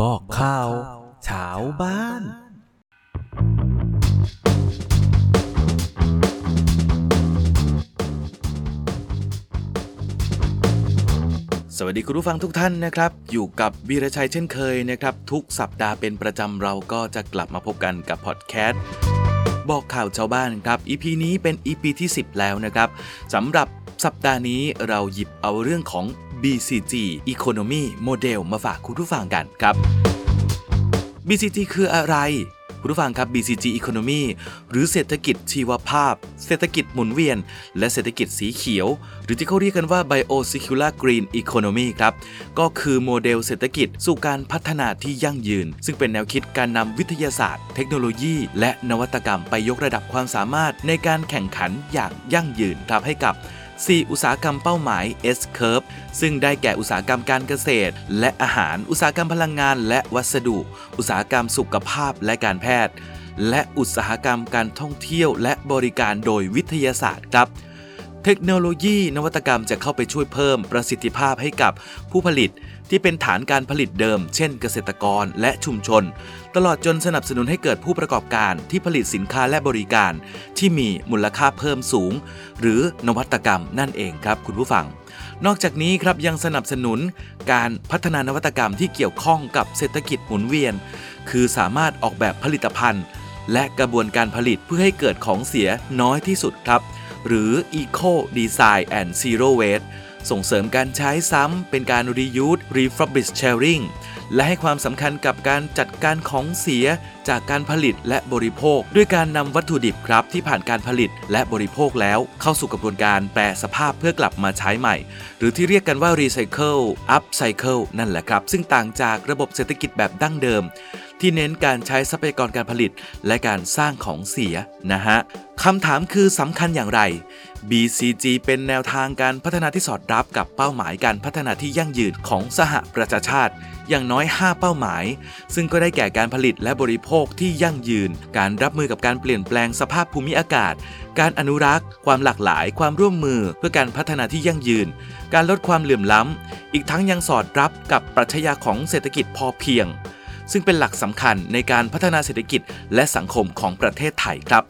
บอกข่าวชาวบ้านสวัสดีคุณผู้ฟังทุกท่านนะครับอยู่กับวีรชัยเช่นเคยนะครับทุกสัปดาห์เป็นประจำเราก็จะกลับมาพบกันกับพอดแคสต์บอกข่าวชาวบ้านครับ EP นี้เป็น EP ที่ 10 แล้วนะครับสำหรับสัปดาห์นี้เราหยิบเอาเรื่องของ BCG Economy Model มาฝากคุณผู้ฟังกันครับ BCG คืออะไรคุณผู้ฟังครับ BCG Economy หรือเศรษฐกิจชีวภาพเศรษฐกิจหมุนเวียนและเศรษฐกิจสีเขียวหรือที่เขาเรียกกันว่า Bio Circular Green Economy ครับก็คือโมเดลเศรษฐกิจสู่การพัฒนาที่ยั่งยืนซึ่งเป็นแนวคิดการนำวิทยาศาสตร์เทคโนโลยีและนวัตกรรมไปยกระดับความสามารถในการแข่งขันอย่างยั่งยืนครับให้กับ4 อุตสาหกรรมเป้าหมาย S-curve ซึ่งได้แก่อุตสาหกรรมการเกษตรและอาหารอุตสาหกรรมพลังงานและวัสดุอุตสาหกรรมสุขภาพและการแพทย์และอุตสาหกรรมการท่องเที่ยวและบริการโดยวิทยาศาสตร์ครับเทคโนโลยีนวัตกรรมจะเข้าไปช่วยเพิ่มประสิทธิภาพให้กับผู้ผลิตที่เป็นฐานการผลิตเดิมเช่นเกษตรกรและชุมชนตลอดจนสนับสนุนให้เกิดผู้ประกอบการที่ผลิตสินค้าและบริการที่มีมูลค่าเพิ่มสูงหรือนวัตกรรมนั่นเองครับคุณผู้ฟังนอกจากนี้ครับยังสนับสนุนการพัฒนานวัตกรรมที่เกี่ยวข้องกับเศรษฐกิจหมุนเวียนคือสามารถออกแบบผลิตภัณฑ์และกระบวนการผลิตเพื่อให้เกิดของเสียน้อยที่สุดครับหรือ Eco Design and Zero Waste ส่งเสริมการใช้ซ้ำเป็นการ reuse refurbish sharing และให้ความสำคัญกับการจัดการของเสียจากการผลิตและบริโภคด้วยการนำวัตถุดิบครับที่ผ่านการผลิตและบริโภคแล้วเข้าสู่กระบวนการแปรสภาพเพื่อกลับมาใช้ใหม่หรือที่เรียกกันว่า recycle upcycle นั่นแหละครับซึ่งต่างจากระบบเศรษฐกิจแบบดั้งเดิมที่เน้นการใช้ทรัพยากรการผลิตและการสร้างของเสียนะฮะคำถามคือสำคัญอย่างไร BCG เป็นแนวทางการพัฒนาที่สอดรับกับเป้าหมายการพัฒนาที่ยั่งยืนของสหประชาชาติอย่างน้อย5เป้าหมายซึ่งก็ได้แก่การผลิตและบริโภคที่ยั่งยืนการรับมือกับการเปลี่ยนแปลงสภาพภูมิอากาศการอนุรักษ์ความหลากหลายความร่วมมือเพื่อการพัฒนาที่ยั่งยืนการลดความเหลื่อมล้ำอีกทั้งยังสอดรับกับปรัชญาของเศรษฐกิจพอเพียงซึ่งเป็นหลักสำคัญในการพัฒนาเศรษฐกิจและสังคมของประเทศไทยครับ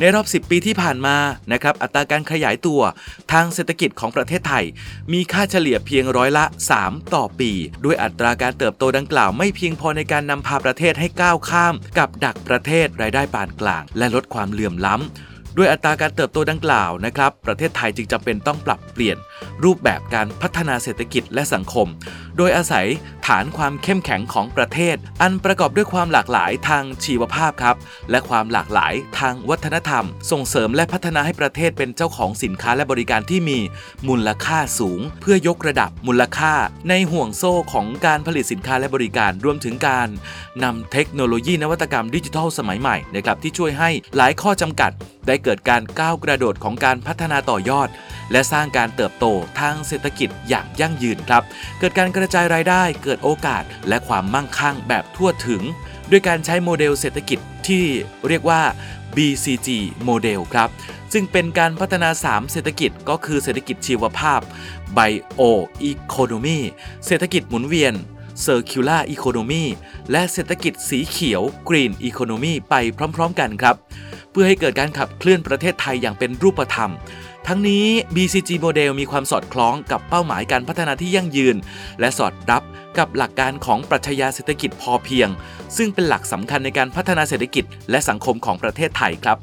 ในรอบ10 ปีที่ผ่านมานะครับอัตราการขยายตัวทางเศรษฐกิจของประเทศไทยมีค่าเฉลี่ยเพียง3% ต่อปีด้วยอัตราการเติบโตดังกล่าวไม่เพียงพอในการนำพาประเทศให้ก้าวข้ามกับดักประเทศรายได้ปานกลางและลดความเหลื่อมล้ำด้วยอัตราการเติบโตดังกล่าวนะครับประเทศไทยจึงจำเป็นต้องปรับเปลี่ยนรูปแบบการพัฒนาเศรษฐกิจและสังคมโดยอาศัยฐานความเข้มแข็งของประเทศอันประกอบด้วยความหลากหลายทางชีวภาพครับและความหลากหลายทางวัฒนธรรมส่งเสริมและพัฒนาให้ประเทศเป็นเจ้าของสินค้าและบริการที่มีมูลค่าสูงเพื่อยกระดับมูลค่าในห่วงโซ่ของการผลิตสินค้าและบริการรวมถึงการนำเทคโนโลยีนวัตกรรมดิจิทัลสมัยใหม่นะครับที่ช่วยให้หลายข้อจำกัดได้เกิดการก้าวกระโดดของการพัฒนาต่อยอดและสร้างการเติบโตทางเศรษฐกิจอย่างยั่งยืนครับเกิดการกระจายรายได้เกิดโอกาสและความมั่งคั่งแบบทั่วถึงด้วยการใช้โมเดลเศรษฐกิจที่เรียกว่า BCG โมเดลครับซึ่งเป็นการพัฒนา3เศรษฐกิจก็คือเศรษฐกิจชีวภาพ Bio Economy เศรษฐกิจหมุนเวียน Circular Economy และเศรษฐกิจสีเขียว Green Economy ไปพร้อมๆกันครับเพื่อให้เกิดการขับเคลื่อนประเทศไทยอย่างเป็นรูปธรรมทั้งนี้ BCG โมเดลมีความสอดคล้องกับเป้าหมายการพัฒนาที่ยั่งยืนและสอดรับกับหลักการของปรัชญาเศรษฐกิจพอเพียงซึ่งเป็นหลักสำคัญในการพัฒนาเศรษฐกิจและสังคมของประเทศไทยครับ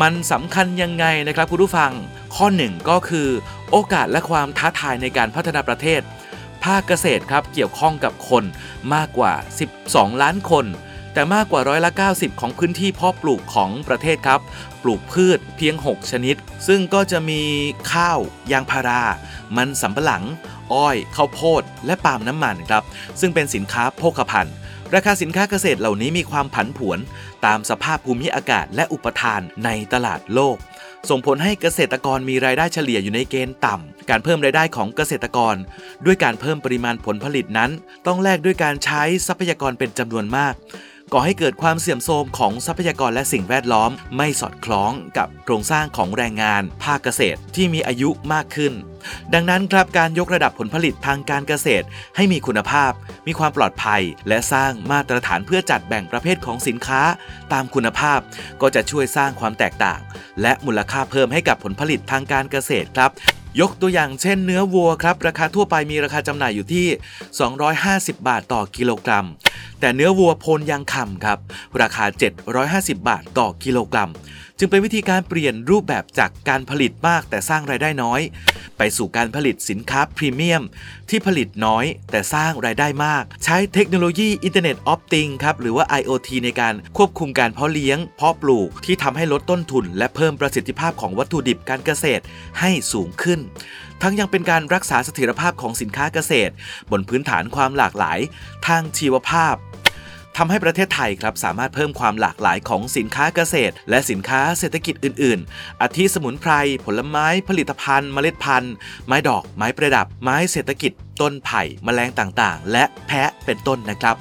มันสำคัญยังไงนะครับคุณผู้ฟังข้อ1ก็คือโอกาสและความท้าทายในการพัฒนาประเทศภาคเกษตรครับเกี่ยวข้องกับคนมากกว่า12ล้านคนแต่มากกว่า90%ของพื้นที่เพาะปลูกของประเทศครับปลูกพืชเพียง6ชนิดซึ่งก็จะมีข้าวยางพารามันสำปะหลังอ้อยข้าวโพดและปาล์มน้ำมันครับซึ่งเป็นสินค้าโภคภัณฑ์ราคาสินค้าเกษตรเหล่านี้มีความผันผวนตามสภาพภูมิอากาศและอุปทานในตลาดโลกส่งผลให้เกษตรกรมีรายได้เฉลี่ยอยู่ในเกณฑ์ต่ำการเพิ่มรายได้ของเกษตรกรด้วยการเพิ่มปริมาณผลผลิตนั้นต้องแลกด้วยการใช้ทรัพยากรเป็นจำนวนมาก ก่อให้เกิดความเสื่อมโทรมของทรัพยากรและสิ่งแวดล้อมไม่สอดคล้องกับโครงสร้างของแรงงานภาคเกษตรที่มีอายุมากขึ้นดังนั้นครับการยกระดับผลผลิตทางการเกษตรให้มีคุณภาพมีความปลอดภัยและสร้างมาตรฐานเพื่อจัดแบ่งประเภทของสินค้าตามคุณภาพก็จะช่วยสร้างความแตกต่างและมูลค่าเพิ่มให้กับผลผลิตทางการเกษตรครับยกตัวอย่างเช่นเนื้อวัวครับราคาทั่วไปมีราคาจำหน่ายอยู่ที่250บาทต่อกิโลกรัมแต่เนื้อวัวโพนยางคำครับราคา750บาทต่อกิโลกรัมจึงเป็นวิธีการเปลี่ยนรูปแบบจากการผลิตมากแต่สร้างรายได้น้อยไปสู่การผลิตสินค้าพรีเมียมที่ผลิตน้อยแต่สร้างรายได้มากใช้เทคโนโลยี Internet of Things ครับหรือว่า IoT ในการควบคุมการเพาะเลี้ยงเพาะปลูกที่ทำให้ลดต้นทุนและเพิ่มประสิทธิภาพของวัตถุดิบการเกษตรให้สูงขึ้นทั้งยังเป็นการรักษาเสถียรภาพของสินค้าเกษตรบนพื้นฐานความหลากหลายทางชีวภาพทำให้ประเทศไทยครับสามารถเพิ่มความหลากหลายของสินค้าเกษตรและสินค้าเศรษฐกิจอื่นๆอาทิสมุนไพรผลไม้ผลิตภัณฑ์เมล็ดพันธุ์ไม้ดอกไม้ประดับไม้เศรษฐกิจต้นไผ่แมลงต่างๆและแพะเป็นต้นนะครับ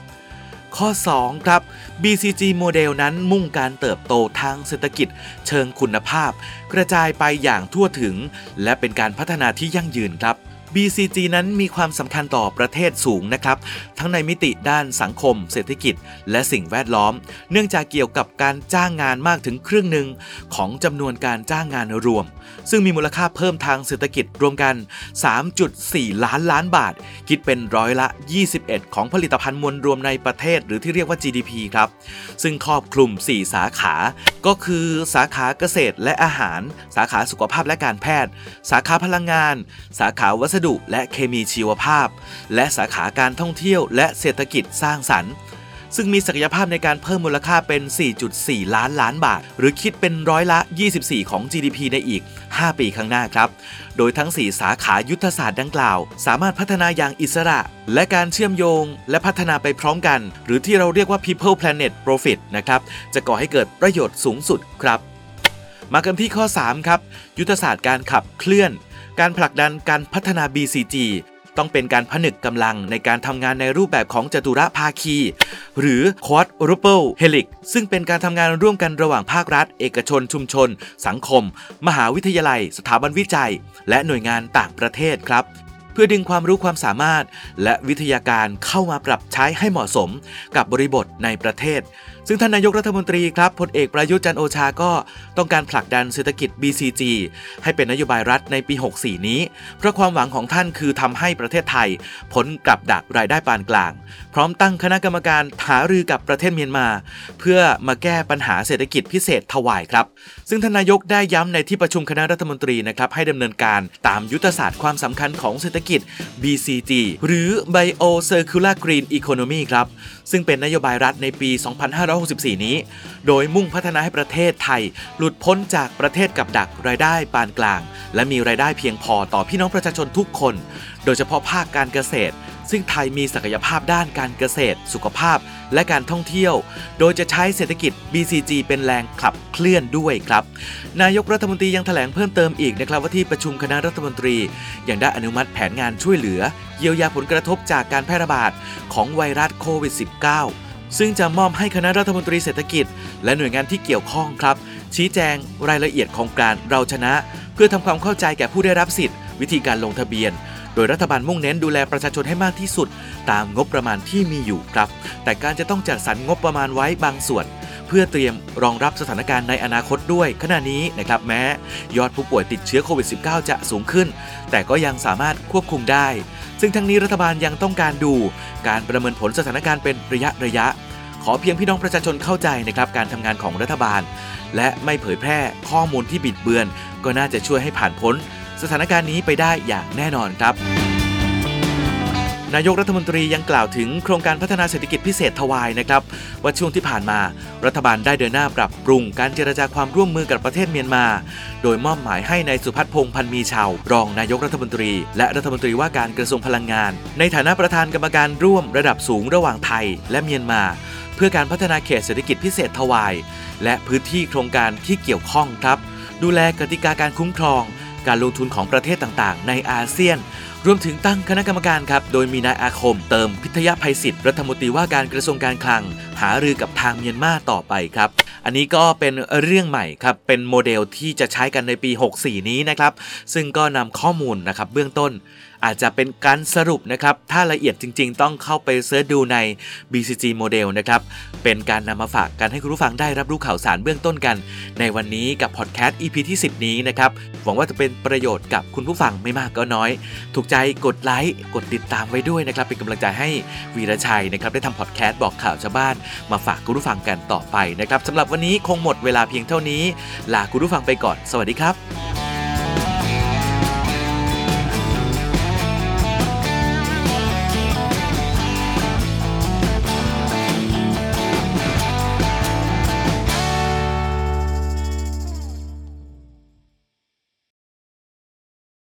ข้อ2ครับ BCG โมเดลนั้นมุ่งการเติบโตทางเศรษฐกิจเชิงคุณภาพกระจายไปอย่างทั่วถึงและเป็นการพัฒนาที่ยั่งยืนครับBCG นั้นมีความสำคัญต่อประเทศสูงนะครับทั้งในมิติด้านสังคมเศรษฐกิจและสิ่งแวดล้อมเนื่องจากเกี่ยวกับการจ้างงานมากถึงครึ่งหนึ่งของจำนวนการจ้างงานรวมซึ่งมีมูลค่าเพิ่มทางเศรษฐกิจรวมกัน 3.4 ล้านล้านบาทคิดเป็นร้อยละ 21% ของผลิตภัณฑ์มวลรวมในประเทศหรือที่เรียกว่า GDP ครับซึ่งครอบคลุม 4 สาขาก็คือสาขาเกษตรและอาหารสาขาสุขภาพและการแพทย์สาขาพลังงานสาขาวัสดุและเคมีชีวภาพและสาขาการท่องเที่ยวและเศรษฐกิจสร้างสรรค์ซึ่งมีศักยภาพในการเพิ่มมูลค่าเป็น 4.4 ล้านล้านบาทหรือคิดเป็นร้อยละ 24% ของ GDP ในอีก 5 ปีข้างหน้าครับโดยทั้ง 4 สาขายุทธศาสตร์ดังกล่าวสามารถพัฒนาอย่างอิสระและการเชื่อมโยงและพัฒนาไปพร้อมกันหรือที่เราเรียกว่า People Planet Profit นะครับจะก่อให้เกิดประโยชน์สูงสุดครับมากันที่ข้อ 3 ครับยุทธศาสตร์การขับเคลื่อนการผลักดันการพัฒนา BCGต้องเป็นการผนึกกำลังในการทำงานในรูปแบบของจตุรภาคีหรือ Quadruple Helix ซึ่งเป็นการทำงานร่วมกันระหว่างภาครัฐเอกชนชุมชนสังคมมหาวิทยาลัยสถาบันวิจัยและหน่วยงานต่างประเทศครับเพื่อดึงความรู้ความสามารถและวิทยาการเข้ามาปรับใช้ให้เหมาะสมกับบริบทในประเทศซึ่งท่านนายกรัฐมนตรีครับพลเอกประยุทธ์จันทร์โอชาก็ต้องการผลักดันเศรษฐกิจ BCG ให้เป็นนโยบายรัฐในปี 64 นี้เพราะความหวังของท่านคือทำให้ประเทศไทยพ้นกับดักรายได้ปานกลางพร้อมตั้งคณะกรรมการหารือกับประเทศเมียนมาเพื่อมาแก้ปัญหาเศรษฐกิจพิเศษถวายครับซึ่งท่านนายกได้ย้ำในที่ประชุมคณะรัฐมนตรีนะครับให้ดำเนินการตามยุทธศาสตร์ความสำคัญของเศรษฐกิจ BCG หรือ Bio Circular Green Economy ครับซึ่งเป็นนโยบายรัฐในปี 2564 นี้โดยมุ่งพัฒนาให้ประเทศไทยหลุดพ้นจากประเทศกับดักรายได้ปานกลางและมีรายได้เพียงพอต่อพี่น้องประชาชนทุกคนโดยเฉพาะภาคการเกษตรซึ่งไทยมีศักยภาพด้านการเกษตรสุขภาพและการท่องเที่ยวโดยจะใช้เศรษฐกิจ BCG เป็นแรงขับเคลื่อนด้วยครับนายกรัฐมนตรียังแถลงเพิ่มเติมอีกนะครับว่าที่ประชุมคณะรัฐมนตรียังได้อนุมัติแผนงานช่วยเหลือเยียวยาผลกระทบจากการแพร่ระบาดของไวรัสโควิด -19 ซึ่งจะมอบให้คณะรัฐมนตรีเศรษฐกิจและหน่วยงานที่เกี่ยวข้องครับชี้แจงรายละเอียดของการเราชนะเพื่อทำความเข้าใจแก่ผู้ได้รับสิทธิ์วิธีการลงทะเบียนโดยรัฐบาลมุ่งเน้นดูแลประชาชนให้มากที่สุดตามงบประมาณที่มีอยู่ครับแต่การจะต้องจัดสรรงบประมาณไว้บางส่วนเพื่อเตรียมรองรับสถานการณ์ในอนาคตด้วยขณะนี้นะครับแม้ยอดผู้ป่วยติดเชื้อโควิด -19 จะสูงขึ้นแต่ก็ยังสามารถควบคุมได้ซึ่งทั้งนี้รัฐบาลยังต้องการดูการประเมินผลสถานการณ์เป็นระยะขอเพียงพี่น้องประชาชนเข้าใจนะครับการทำงานของรัฐบาลและไม่เผยแพร่ข้อมูลที่บิดเบือนก็น่าจะช่วยให้ผ่านพ้นสถานการณ์นี้ไปได้อย่างแน่นอนครับนายกรัฐมนตรียังกล่าวถึงโครงการพัฒนาเศรษฐกิจพิเศษทวายนะครับว่าช่วงที่ผ่านมารัฐบาลได้เดินหน้าปรับปรุงการเจรจาความร่วมมือกับประเทศเมียนมาโดยมอบหมายให้นายสุพัฒน์พงษ์พันมีชาวรองนายกรัฐมนตรีและรัฐมนตรีว่าการกระทรวงพลังงานในฐานะประธานกรรมการร่วมระดับสูงระหว่างไทยและเมียนมาเพื่อการพัฒนาเขตเศรษฐกิจพิเศษทวายและพื้นที่โครงการที่เกี่ยวข้องครับดูแลกติกาการคุ้มครอง การลงทุนของประเทศต่างๆในอาเซียนรวมถึงตั้งคณะกรรมการครับโดยมีนายอาคมเติมพิทยภัยศิษย์รัฐมนตรีว่าการกระทรวงการคลังหารือกับทางเมียนมาต่อไปครับอันนี้ก็เป็นเรื่องใหม่ครับเป็นโมเดลที่จะใช้กันในปี64นี้นะครับซึ่งก็นำข้อมูลนะครับเบื้องต้นอาจจะเป็นการสรุปนะครับถ้าละเอียดจริงๆต้องเข้าไปเสิร์ชดูใน BCG โมเดลนะครับเป็นการนำมาฝากกันให้คุณผู้ฟังได้รับรู้ข่าวสารเบื้องต้นกันในวันนี้กับพอดแคสต์ EP ที่10นี้นะครับหวังว่าจะเป็นประโยชน์กับคุณผู้ฟังไม่มากก็น้อยถูกใจกดไลค์กดติดตามไว้ด้วยนะครับเป็นกำลังใจให้วีรชัยนะครับได้ทำพอดแคสต์บอกข่าวชาวบ้านมาฝากคุณผู้ฟังกันต่อไปนะครับสำหรับวันนี้คงหมดเวลาเพียงเท่านี้ลาคุณผู้ฟังไปก่อนสวัสดีครับ